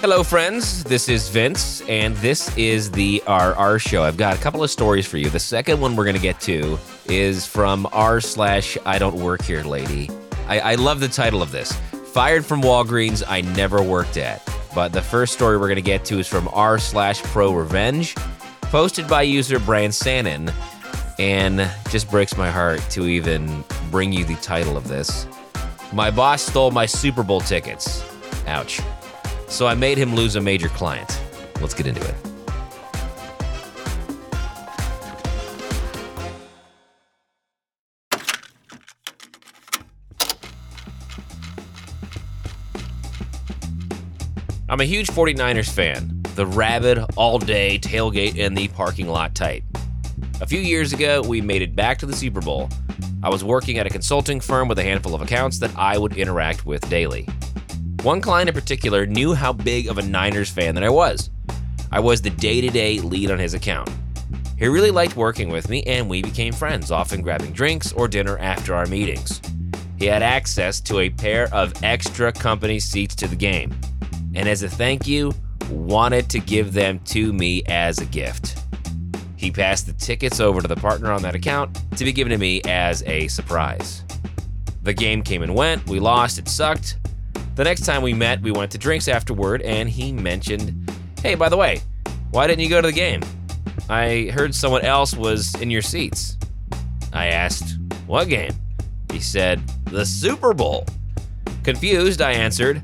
Hello, friends. This is Vince, and this is the RR Show. I've got a couple of stories for you. The second one we're going to get to is from r/I don't work here lady. I love the title of this. Fired from Walgreens I never worked at. But the first story we're going to get to is from r/ProRevenge, posted by user Brian Sannon, and just breaks my heart to even bring you the title of this. My boss stole my Super Bowl tickets. Ouch. So I made him lose a major client. Let's get into it. I'm a huge 49ers fan, the rabid, all-day tailgate in the parking lot type. A few years ago, we made it back to the Super Bowl. I was working at a consulting firm with a handful of accounts that I would interact with daily. One client in particular knew how big of a Niners fan that I was. I was the day-to-day lead on his account. He really liked working with me, and we became friends, often grabbing drinks or dinner after our meetings. He had access to a pair of extra company seats to the game, and as a thank you, wanted to give them to me as a gift. He passed the tickets over to the partner on that account to be given to me as a surprise. The game came and went, we lost, it sucked. The next time we met, we went to drinks afterward, and he mentioned, "Hey, by the way, why didn't you go to the game? I heard someone else was in your seats." I asked, "What game?" He said, "The Super Bowl." Confused, I answered,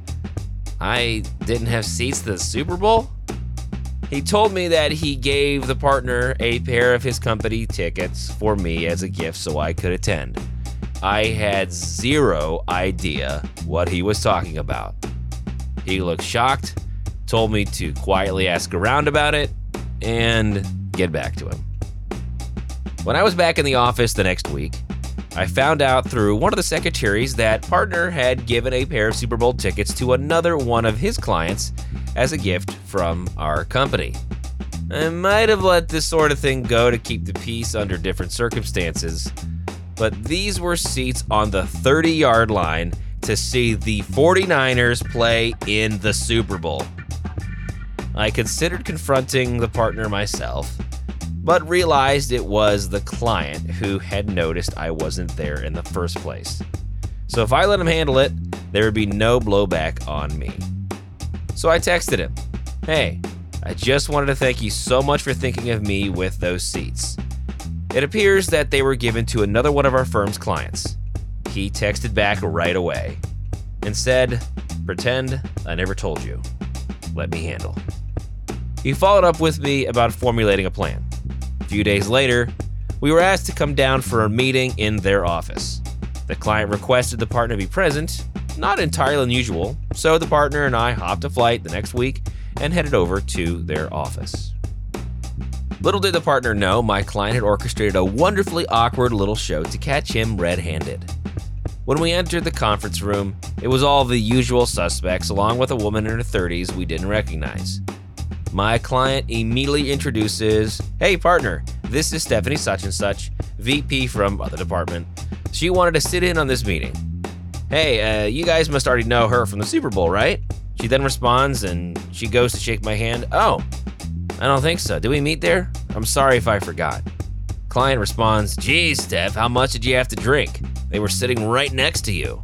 "I didn't have seats to the Super Bowl?" He told me that he gave the partner a pair of his company tickets for me as a gift so I could attend. I had zero idea what he was talking about. He looked shocked, told me to quietly ask around about it, and get back to him. When I was back in the office the next week, I found out through one of the secretaries that partner had given a pair of Super Bowl tickets to another one of his clients as a gift from our company. I might have let this sort of thing go to keep the peace under different circumstances, but these were seats on the 30-yard line to see the 49ers play in the Super Bowl. I considered confronting the partner myself, but realized it was the client who had noticed I wasn't there in the first place. So if I let him handle it, there would be no blowback on me. So I texted him, "Hey, I just wanted to thank you so much for thinking of me with those seats. It appears that they were given to another one of our firm's clients." He texted back right away and said, "Pretend I never told you. Let me handle." He followed up with me about formulating a plan. A few days later, we were asked to come down for a meeting in their office. The client requested the partner be present, not entirely unusual, so the partner and I hopped a flight the next week and headed over to their office. Little did the partner know, my client had orchestrated a wonderfully awkward little show to catch him red-handed. When we entered the conference room, it was all the usual suspects, along with a woman in her 30s we didn't recognize. My client immediately introduces, "Hey partner, this is Stephanie such and such, VP from other department. She wanted to sit in on this meeting. Hey, you guys must already know her from the Super Bowl, right?" She then responds and she goes to shake my hand. "Oh, I don't think so. Did we meet there? I'm sorry if I forgot." Client responds, "Geez, Steph, how much did you have to drink? They were sitting right next to you."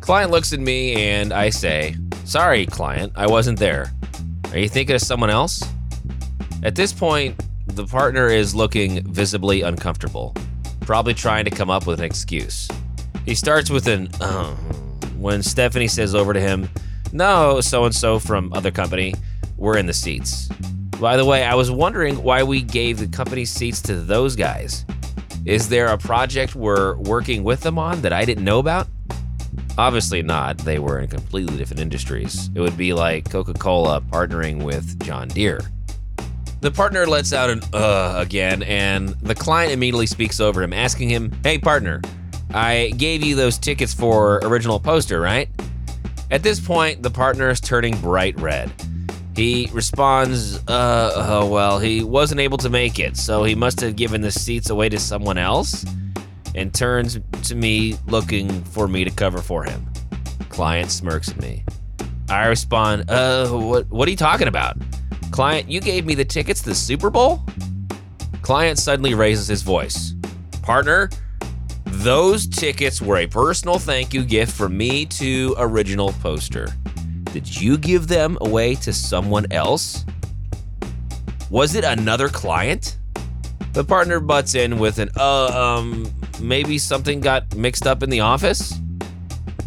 Client looks at me and I say, "Sorry, client, I wasn't there. Are you thinking of someone else?" At this point, the partner is looking visibly uncomfortable, probably trying to come up with an excuse. He starts with an when Stephanie says over to him, "No, so-and-so from other company, we're in the seats. By the way, I was wondering why we gave the company seats to those guys. Is there a project we're working with them on that I didn't know about?" Obviously not. They were in completely different industries. It would be like Coca-Cola partnering with John Deere. The partner lets out an again, and the client immediately speaks over him, asking him, "Hey, partner, I gave you those tickets for original poster, right?" At this point, the partner is turning bright red. He responds, well, he wasn't able to make it, so he must have given the seats away to someone else," and turns to me looking for me to cover for him. Client smirks at me. I respond, what are you talking about? Client, you gave me the tickets to the Super Bowl? Client suddenly raises his voice. Partner, those tickets were a personal thank you gift from me to original poster. Did you give them away to someone else? Was it another client? The partner butts in with an, maybe something got mixed up in the office?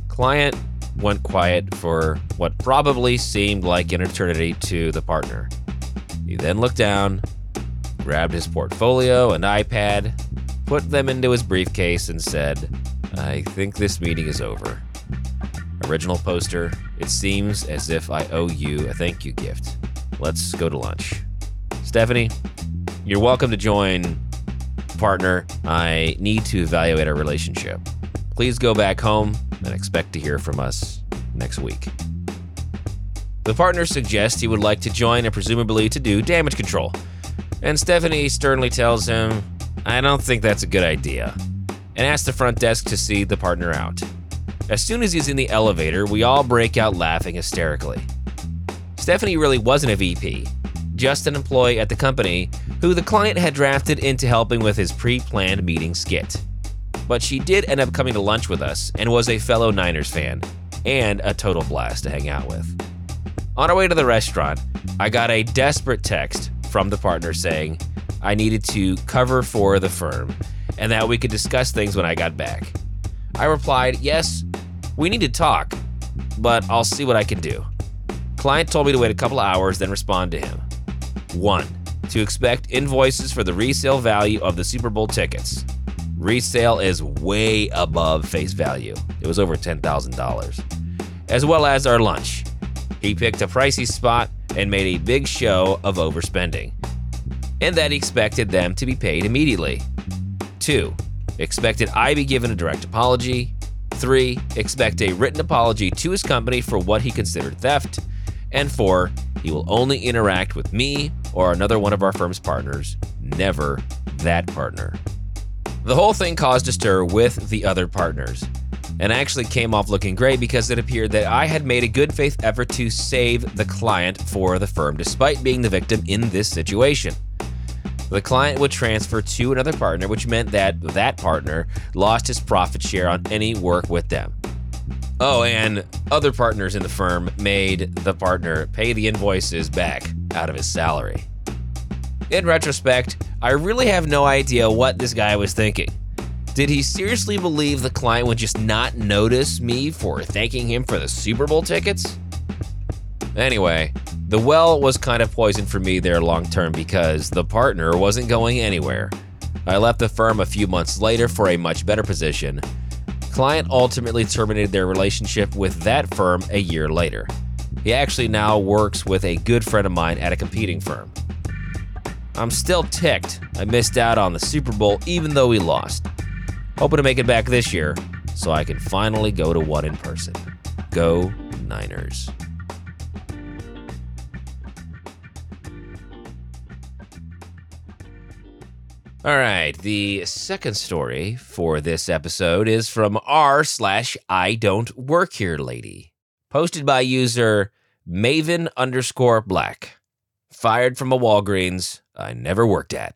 Client went quiet for what probably seemed like an eternity to the partner. He then looked down, grabbed his portfolio and iPad, put them into his briefcase and said, "I think this meeting is over. Original poster, it seems as if I owe you a thank you gift. Let's go to lunch. Stephanie, you're welcome to join. Partner, I need to evaluate our relationship. Please go back home and expect to hear from us next week." The partner suggests he would like to join and presumably to do damage control. And Stephanie sternly tells him, "I don't think that's a good idea," and asks the front desk to see the partner out. As soon as he's in the elevator, we all break out laughing hysterically. Stephanie really wasn't a VP, just an employee at the company who the client had drafted into helping with his pre-planned meeting skit. But she did end up coming to lunch with us and was a fellow Niners fan and a total blast to hang out with. On our way to the restaurant, I got a desperate text from the partner saying I needed to cover for the firm and that we could discuss things when I got back. I replied, "Yes, we need to talk, but I'll see what I can do." Client told me to wait a couple of hours, then respond to him. 1. To expect invoices for the resale value of the Super Bowl tickets. Resale is way above face value. It was over $10,000. As well as our lunch. He picked a pricey spot and made a big show of overspending, and that he expected them to be paid immediately. 2. Expected I be given a direct apology. 3. Expect a written apology to his company for what he considered theft. And 4. He will only interact with me or another one of our firm's partners, never that partner. The whole thing caused a stir with the other partners, and actually came off looking great because it appeared that I had made a good faith effort to save the client for the firm despite being the victim in this situation. The client would transfer to another partner, which meant that that partner lost his profit share on any work with them. Oh, and other partners in the firm made the partner pay the invoices back out of his salary. In retrospect, I really have no idea what this guy was thinking. Did he seriously believe the client would just not notice me for thanking him for the Super Bowl tickets? Anyway, the well was kind of poison for me there long term because the partner wasn't going anywhere. I left the firm a few months later for a much better position. Client ultimately terminated their relationship with that firm a year later. He actually now works with a good friend of mine at a competing firm. I'm still ticked I missed out on the Super Bowl even though we lost. Hoping to make it back this year so I can finally go to one in person. Go Niners. All right, the second story for this episode is from r/I don't work here lady, posted by user Maven_Black. Fired from a Walgreens I never worked at.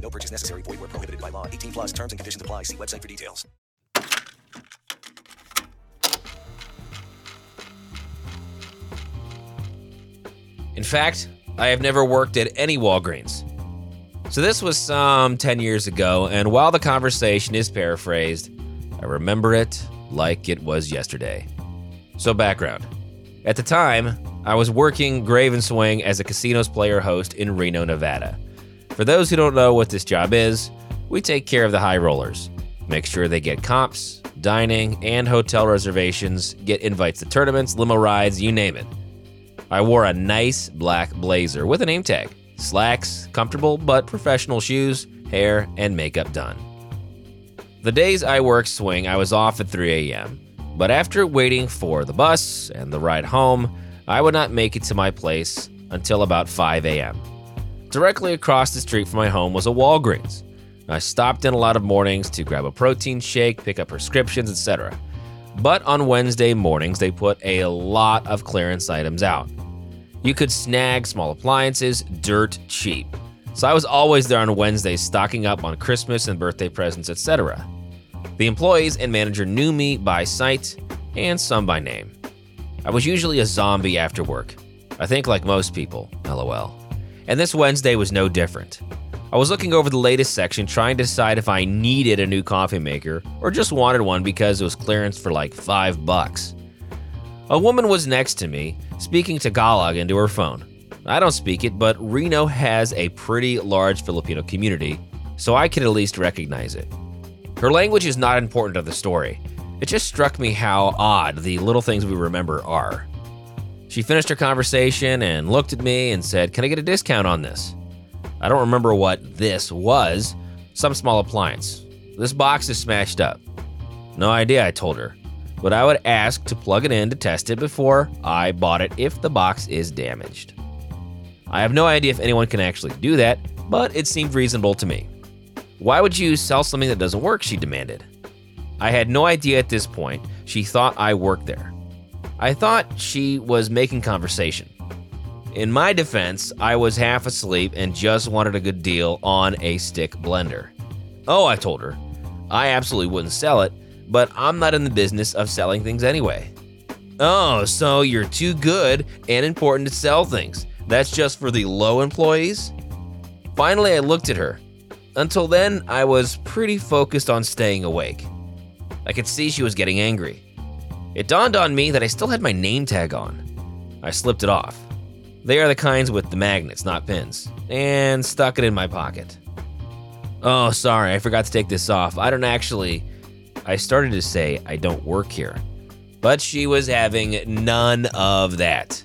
No purchase necessary. Void where prohibited by law. 18 plus terms and conditions apply. See website for details. In fact, I have never worked at any Walgreens. So this was some 10 years ago, and while the conversation is paraphrased, I remember it like it was yesterday. So background. At the time, I was working Grave and Swing as a casinos player host in Reno, Nevada. For those who don't know what this job is, we take care of the high rollers, make sure they get comps, dining, and hotel reservations, get invites to tournaments, limo rides, you name it. I wore a nice black blazer with a name tag, slacks, comfortable but professional shoes, hair, and makeup done. The days I worked swing, I was off at 3 a.m., but after waiting for the bus and the ride home, I would not make it to my place until about 5 a.m. Directly across the street from my home was a Walgreens. I stopped in a lot of mornings to grab a protein shake, pick up prescriptions, etc. But on Wednesday mornings, they put a lot of clearance items out. You could snag small appliances dirt cheap. So I was always there on Wednesdays stocking up on Christmas and birthday presents, etc. The employees and manager knew me by sight and some by name. I was usually a zombie after work. I think like most people, LOL. And this Wednesday was no different. I was looking over the latest section, trying to decide if I needed a new coffee maker or just wanted one because it was clearance for like $5. A woman was next to me, speaking Tagalog into her phone. I don't speak it, but Reno has a pretty large Filipino community, so I could at least recognize it. Her language is not important to the story. It just struck me how odd the little things we remember are. She finished her conversation and looked at me and said, "Can I get a discount on this?" I don't remember what this was. Some small appliance. "This box is smashed up." No idea, I told her. But I would ask to plug it in to test it before I bought it if the box is damaged. I have no idea if anyone can actually do that, but it seemed reasonable to me. "Why would you sell something that doesn't work?" she demanded. I had no idea at this point. She thought I worked there. I thought she was making conversation. In my defense, I was half asleep and just wanted a good deal on a stick blender. "Oh," I told her, "I absolutely wouldn't sell it, but I'm not in the business of selling things anyway." "Oh, so you're too good and important to sell things. That's just for the low employees?" Finally, I looked at her. Until then, I was pretty focused on staying awake. I could see she was getting angry. It dawned on me that I still had my name tag on. I slipped it off. They are the kinds with the magnets, not pins. And stuck it in my pocket. "Oh, sorry, I forgot to take this off. I don't actually..." I started to say I don't work here. But she was having none of that.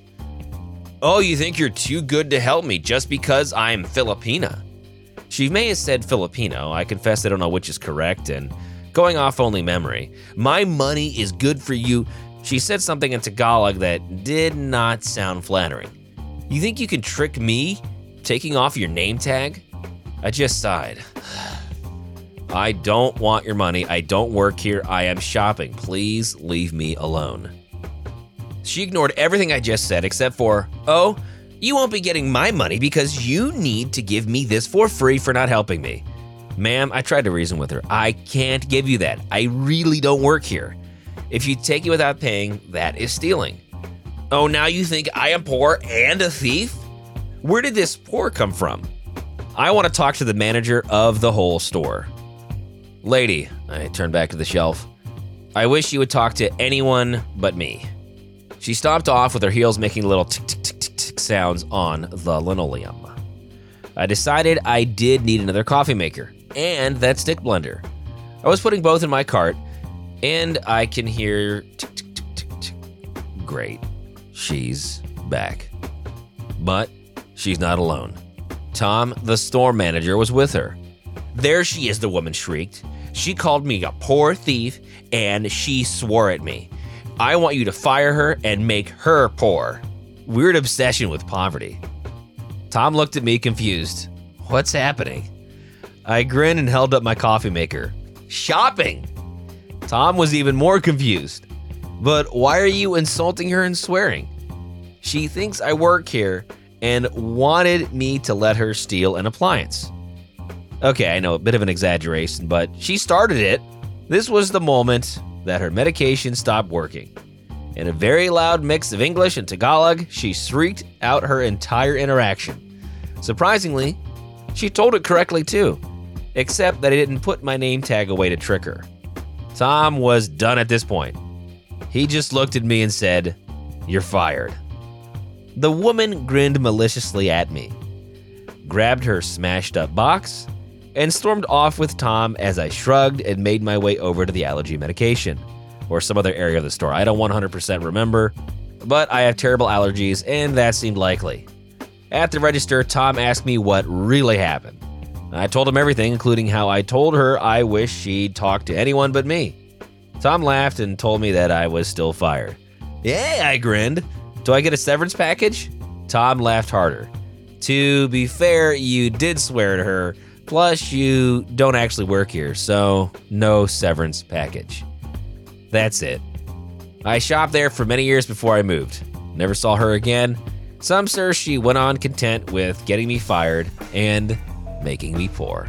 "Oh, you think you're too good to help me just because I'm Filipina?" She may have said Filipino. I confess I don't know which is correct and... going off only memory. "My money is good for you." She said something in Tagalog that did not sound flattering. "You think you can trick me, taking off your name tag?" I just sighed. "I don't want your money. I don't work here. I am shopping. Please leave me alone." She ignored everything I just said except for, "Oh, you won't be getting my money because you need to give me this for free for not helping me." "Ma'am," I tried to reason with her, "I can't give you that. I really don't work here. If you take it without paying, that is stealing." "Oh, now you think I am poor and a thief? Where did this poor come from?" I want to talk to the manager of the whole store. "Lady," I turned back to the shelf, I wish you would talk to anyone but me. She stomped off with her heels making little tick-tick-tick-tick sounds on the linoleum. I decided I did need another coffee maker and that stick blender. I was putting both in my cart and I can hear tick-tick-tick-tick. Great. She's back. But she's not alone. Tom, the store manager, was with her. "There she is," the woman shrieked. "She called me a poor thief and she swore at me. I want you to fire her and make her poor." Weird obsession with poverty. Tom looked at me confused. What's happening? I grinned and held up my coffee maker. Shopping! Tom was even more confused. But why are you insulting her and swearing? She thinks I work here and wanted me to let her steal an appliance. Okay, I know, a bit of an exaggeration, but she started it. This was the moment that her medication stopped working. In a very loud mix of English and Tagalog, she shrieked out her entire interaction. Surprisingly, she told it correctly too, except that I didn't put my name tag away to trick her. Tom was done at this point. He just looked at me and said, "You're fired." The woman grinned maliciously at me, grabbed her smashed-up box, and stormed off with Tom as I shrugged and made my way over to the allergy medication or some other area of the store. I don't 100% remember, but I have terrible allergies, and that seemed likely. At the register, Tom asked me what really happened. I told him everything, including how I told her I wish she'd talk to anyone but me. Tom laughed and told me that I was still fired. "Yay," I grinned. "Do I get a severance package?" Tom laughed harder. "To be fair, you did swear to her. Plus, you don't actually work here, so no severance package." That's it. I shopped there for many years before I moved. Never saw her again. Some sir, she went on content with getting me fired and making me poor.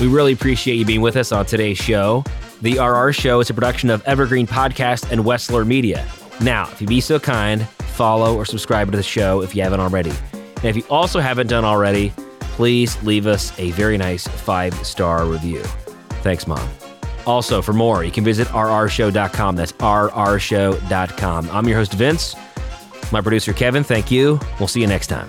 We really appreciate you being with us on today's show. The RR Show is a production of Evergreen Podcasts and Wessler Media. Now, if you'd be so kind, follow or subscribe to the show if you haven't already. And if you also haven't done already, please leave us a very nice 5-star review. Thanks, Mom. Also, for more, you can visit RRShow.com. That's RRShow.com. I'm your host, Vince. My producer, Kevin, thank you. We'll see you next time.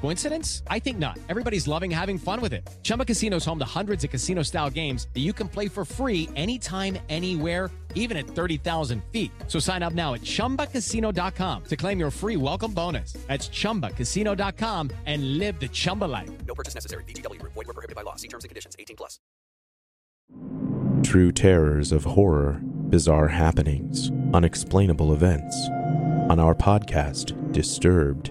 Coincidence? I think not. Everybody's loving having fun with it. Chumba Casino is home to hundreds of casino-style games that you can play for free anytime, anywhere, even at 30,000 feet. So sign up now at ChumbaCasino.com to claim your free welcome bonus. That's ChumbaCasino.com and live the Chumba life. No purchase necessary. VGW. Void where prohibited by law. See terms and conditions. 18+. True terrors of horror, bizarre happenings, unexplainable events. On our podcast, Disturbed,